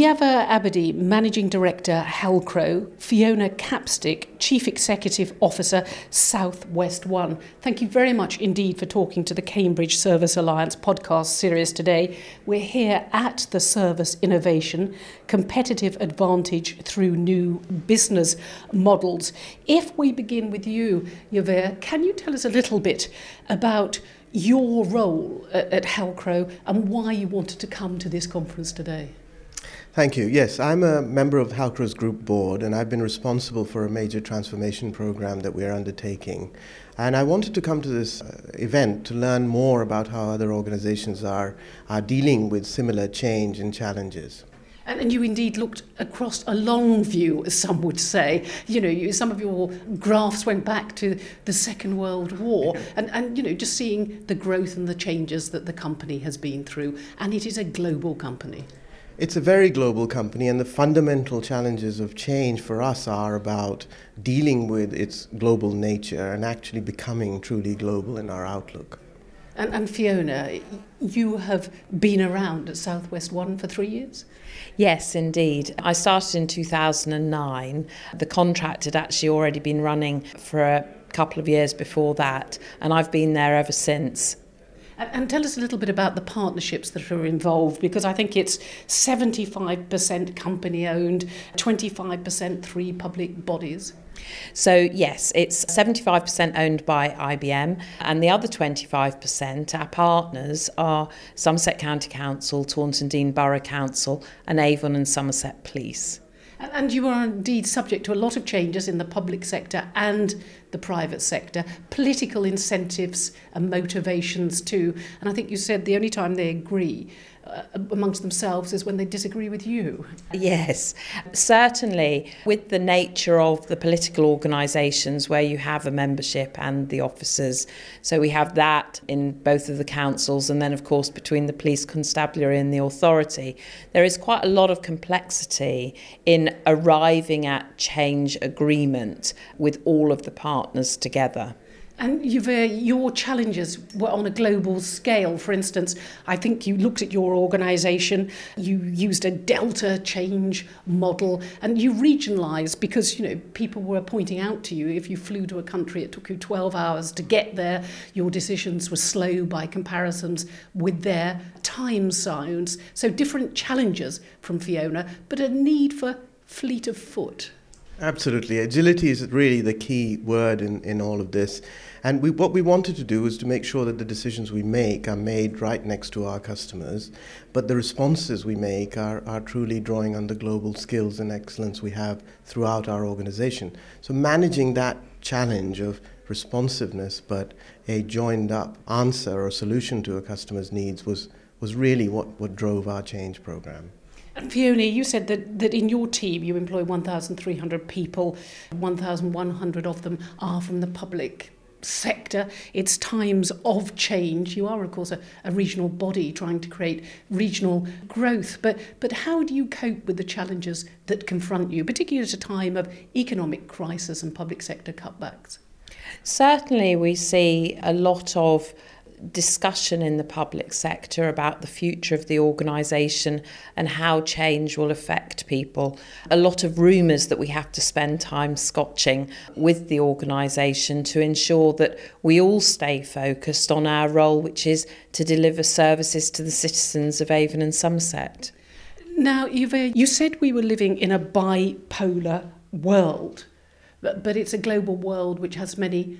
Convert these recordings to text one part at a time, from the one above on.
Yaver Abidi, Managing Director, Halcrow; Fiona Capstick, Chief Executive Officer, Southwest One. Thank you very much indeed for talking to the Cambridge Service Alliance podcast series today. We're here at the Service Innovation, Competitive Advantage Through New Business Models. If we begin with you, Yaver, can you tell us a little bit about your role at Halcrow and why you wanted to come to this conference today? Thank you. Yes, I'm a member of Halcrow's Group Board, and I've been responsible for a major transformation program that we're undertaking. And I wanted to come to this event to learn more about how other organizations are dealing with similar change and challenges. And you indeed looked across a long view, as some would say. You know, some of your graphs went back to the Second World War, and you know, just seeing the growth and the changes that the company has been through. And it is a global company. It's a very global company, and the fundamental challenges of change for us are about dealing with its global nature and actually becoming truly global in our outlook. And Fiona, you have been around at Southwest One for 3 years? Yes, indeed. I started in 2009. The contract had actually already been running for a couple of years before that, and I've been there ever since. And tell us a little bit about the partnerships that are involved, because I think it's 75% company owned, 25% three public bodies. So yes, it's 75% owned by IBM, and the other 25%, our partners, are Somerset County Council, Taunton Deane Borough Council and Avon and Somerset Police. And you are indeed subject to a lot of changes in the public sector and the private sector, political incentives and motivations too. And I think you said the only time they agree amongst themselves is when they disagree with you. Yes, certainly with the nature of the political organisations where you have a membership and the officers. So we have that in both of the councils, and then of course between the police constabulary and the authority. There is quite a lot of complexity in arriving at change agreement with all of the partners together. And your challenges were on a global scale. For instance, I think you looked at your organisation, you used a delta change model, and you regionalised because, you know, people were pointing out to you if you flew to a country, it took you 12 hours to get there. Your decisions were slow by comparisons with their time zones. So different challenges from Fiona, but a need for fleet of foot. Absolutely. Agility is really the key word in all of this. And what we wanted to do was to make sure that the decisions we make are made right next to our customers, but the responses we make are truly drawing on the global skills and excellence we have throughout our organization. So managing that challenge of responsiveness, but a joined up answer or solution to a customer's needs was really what drove our change program. And Fiona, you said that in your team you employ 1,300 people, 1,100 of them are from the public sector. It's times of change. You are, of course, a regional body trying to create regional growth. But how do you cope with the challenges that confront you, particularly at a time of economic crisis and public sector cutbacks? Certainly we see a lot of discussion in the public sector about the future of the organisation and how change will affect people. A lot of rumours that we have to spend time scotching with the organisation to ensure that we all stay focused on our role, which is to deliver services to the citizens of Avon and Somerset. Now, Yaver, you said we were living in a bipolar world, but it's a global world which has many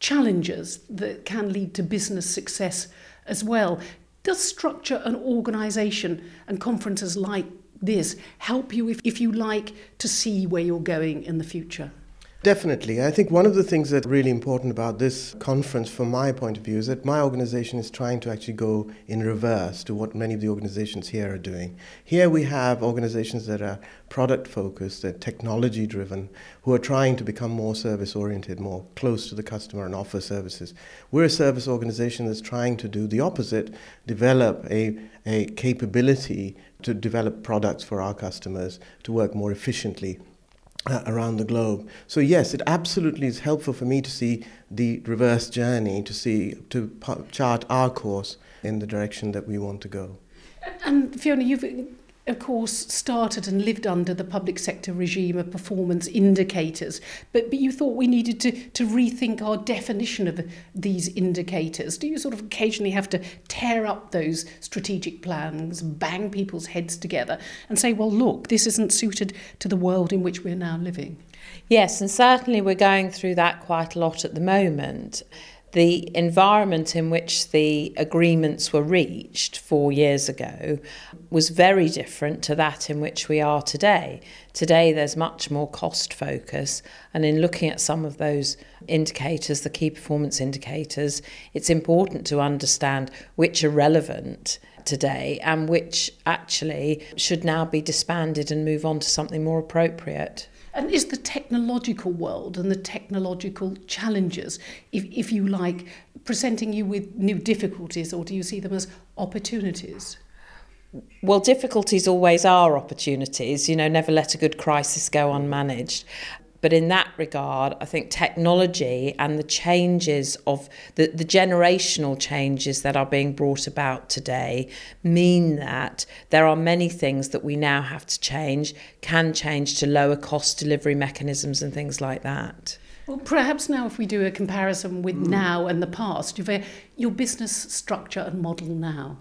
challenges that can lead to business success as well. Does structure an organisation and conferences like this help you, if you like, to see where you're going in the future? Definitely. I think one of the things that's really important about this conference from my point of view is that my organisation is trying to actually go in reverse to what many of the organisations here are doing. Here we have organisations that are product focused, they're technology driven, who are trying to become more service oriented, more close to the customer and offer services. We're a service organisation that's trying to do the opposite, develop a capability to develop products for our customers to work more efficiently around the globe. So yes, it absolutely is helpful for me to see the reverse journey, to chart our course in the direction that we want to go. And Fiona, you've of course, started and lived under the public sector regime of performance indicators. But you thought we needed to rethink our definition of these indicators. Do you sort of occasionally have to tear up those strategic plans, bang people's heads together and say, well, look, this isn't suited to the world in which we're now living? Yes, and certainly we're going through that quite a lot at the moment. The environment in which the agreements were reached 4 years ago was very different to that in which we are today. Today there's much more cost focus, and in looking at some of those indicators, the key performance indicators, it's important to understand which are relevant today and which actually should now be disbanded and move on to something more appropriate. And is the technological world and the technological challenges, if you like, presenting you with new difficulties, or do you see them as opportunities? Well, difficulties always are opportunities. You know, never let a good crisis go unmanaged. But in that regard, I think technology and the changes of the generational changes that are being brought about today mean that there are many things that we now have to change, can change to lower cost delivery mechanisms and things like that. Well, perhaps now if we do a comparison with now and the past, your business structure and model now.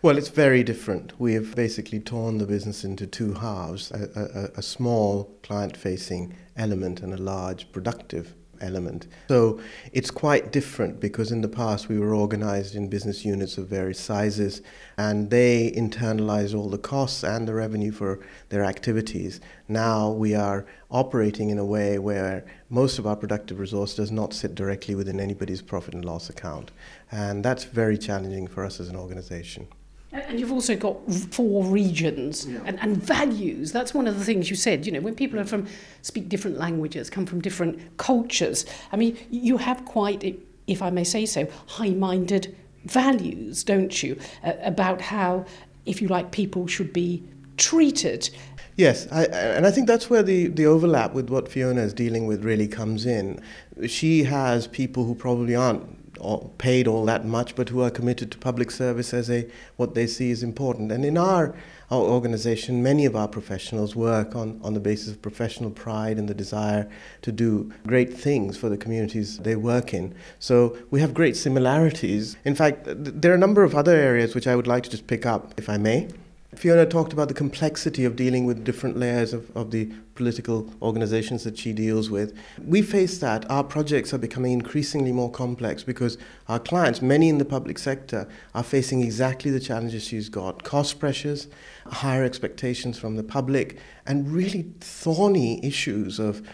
Well, it's very different. We have basically torn the business into two halves, a small client-facing element and a large productive element. So it's quite different, because in the past we were organized in business units of various sizes, and they internalized all the costs and the revenue for their activities. Now we are operating in a way where most of our productive resource does not sit directly within anybody's profit and loss account. And that's very challenging for us as an organization. And you've also got four regions and values. That's one of the things you said, you know, when people are speak different languages, come from different cultures. I mean, you have quite, if I may say so, high-minded values, don't you, about how, if you like, people should be treated. Yes, and I think that's where the overlap with what Fiona is dealing with really comes in. She has people who probably aren't or paid all that much, but who are committed to public service as what they see is important. And in our organization, many of our professionals work on the basis of professional pride and the desire to do great things for the communities they work in. So we have great similarities. In fact, there are a number of other areas which I would like to just pick up, if I may. Fiona talked about the complexity of dealing with different layers of the political organizations that she deals with. We face that. Our projects are becoming increasingly more complex because our clients, many in the public sector, are facing exactly the challenges she's got. Cost pressures, higher expectations from the public, and really thorny issues of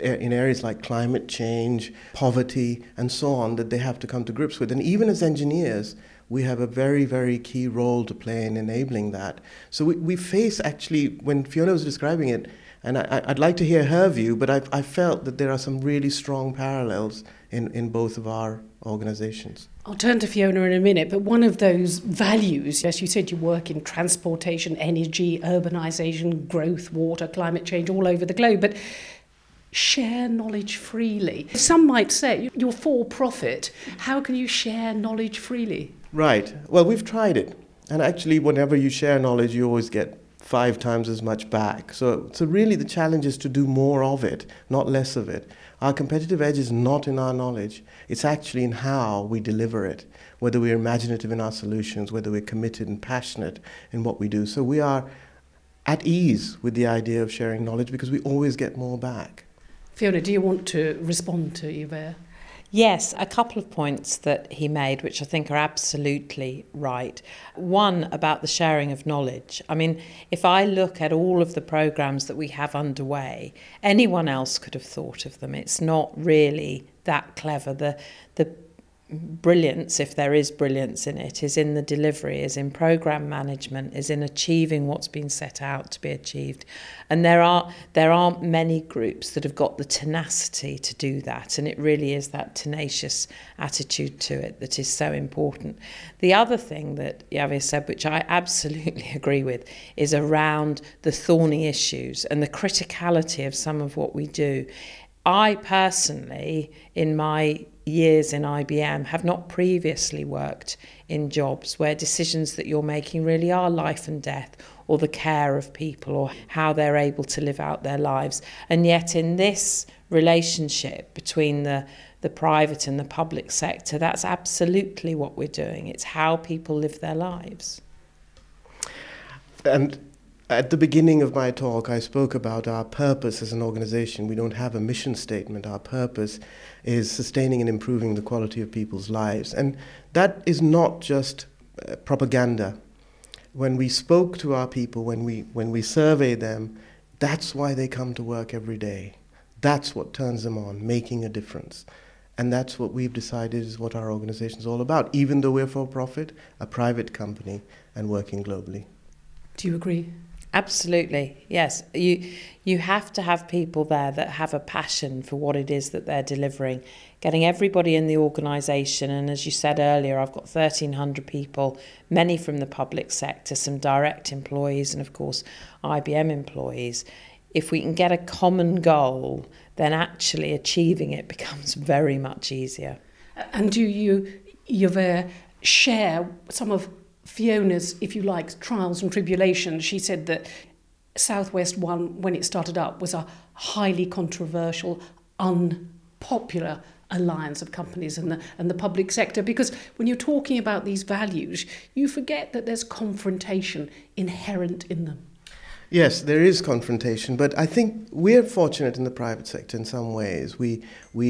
in areas like climate change, poverty, and so on, that they have to come to grips with. And even as engineers, we have a very, very key role to play in enabling that. So we face, actually, when Fiona was describing it, and I'd like to hear her view, but I felt that there are some really strong parallels in both of our organisations. I'll turn to Fiona in a minute, but one of those values, as you said, you work in transportation, energy, urbanisation, growth, water, climate change, all over the globe, but share knowledge freely. Some might say, you're for profit, how can you share knowledge freely? Right. Well, we've tried it. And actually, whenever you share knowledge, you always get 5 times as much back. So really the challenge is to do more of it, not less of it. Our competitive edge is not in our knowledge. It's actually in how we deliver it, whether we're imaginative in our solutions, whether we're committed and passionate in what we do. So we are at ease with the idea of sharing knowledge because we always get more back. Fiona, do you want to respond to Yaver? Yes, a couple of points that he made, which I think are absolutely right. One, about the sharing of knowledge. I mean, if I look at all of the programmes that we have underway, anyone else could have thought of them. It's not really that clever. The brilliance, if there is brilliance in it, is in the delivery, is in programme management, is in achieving what's been set out to be achieved. And there aren't many groups that have got the tenacity to do that, and it really is that tenacious attitude to it that is so important. The other thing that Yaver said, which I absolutely agree with, is around the thorny issues and the criticality of some of what we do. I personally, in my years in IBM, have not previously worked in jobs where decisions that you're making really are life and death, or the care of people or how they're able to live out their lives. And yet in this relationship between the private and the public sector, that's absolutely what we're doing. It's how people live their lives. And at the beginning of my talk, I spoke about our purpose as an organisation. We don't have a mission statement. Our purpose is sustaining and improving the quality of people's lives. And that is not just propaganda. When we spoke to our people, when we survey them, that's why they come to work every day. That's what turns them on, making a difference. And that's what we've decided is what our organisation is all about, even though we're for-profit, a private company, and working globally. Do you agree? Absolutely, yes. You have to have people there that have a passion for what it is that they're delivering, getting everybody in the organisation. And as you said earlier, I've got 1,300 people, many from the public sector, some direct employees and, of course, IBM employees. If we can get a common goal, then actually achieving it becomes very much easier. And do you, Yaver, share some of Fiona's, if you like, trials and tribulations? She said that Southwest One, when it started up, was a highly controversial, unpopular alliance of companies and the public sector, because when you're talking about these values, you forget that there's confrontation inherent in them. Yes, there is confrontation, but I think we're fortunate in the private sector in some ways. We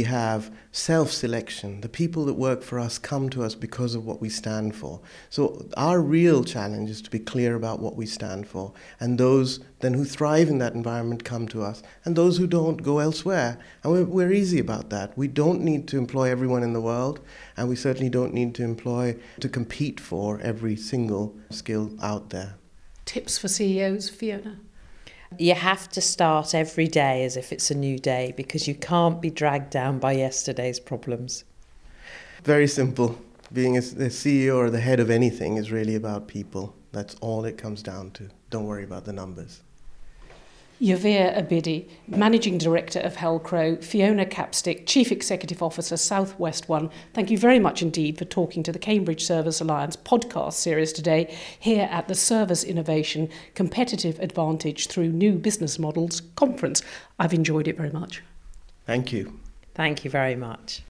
have self-selection. The people that work for us come to us because of what we stand for. So our real challenge is to be clear about what we stand for, and those then who thrive in that environment come to us, and those who don't go elsewhere. And we're easy about that. We don't need to employ everyone in the world, and we certainly don't need to compete for every single skill out there. Tips for CEOs, Fiona? You have to start every day as if it's a new day, because you can't be dragged down by yesterday's problems. Very simple. Being the CEO or the head of anything is really about people. That's all it comes down to. Don't worry about the numbers. Yaver Abidi, Managing Director of Halcrow, Fiona Capstick, Chief Executive Officer, Southwest One, thank you very much indeed for talking to the Cambridge Service Alliance podcast series today here at the Service Innovation Competitive Advantage Through New Business Models conference. I've enjoyed it very much. Thank you. Thank you very much.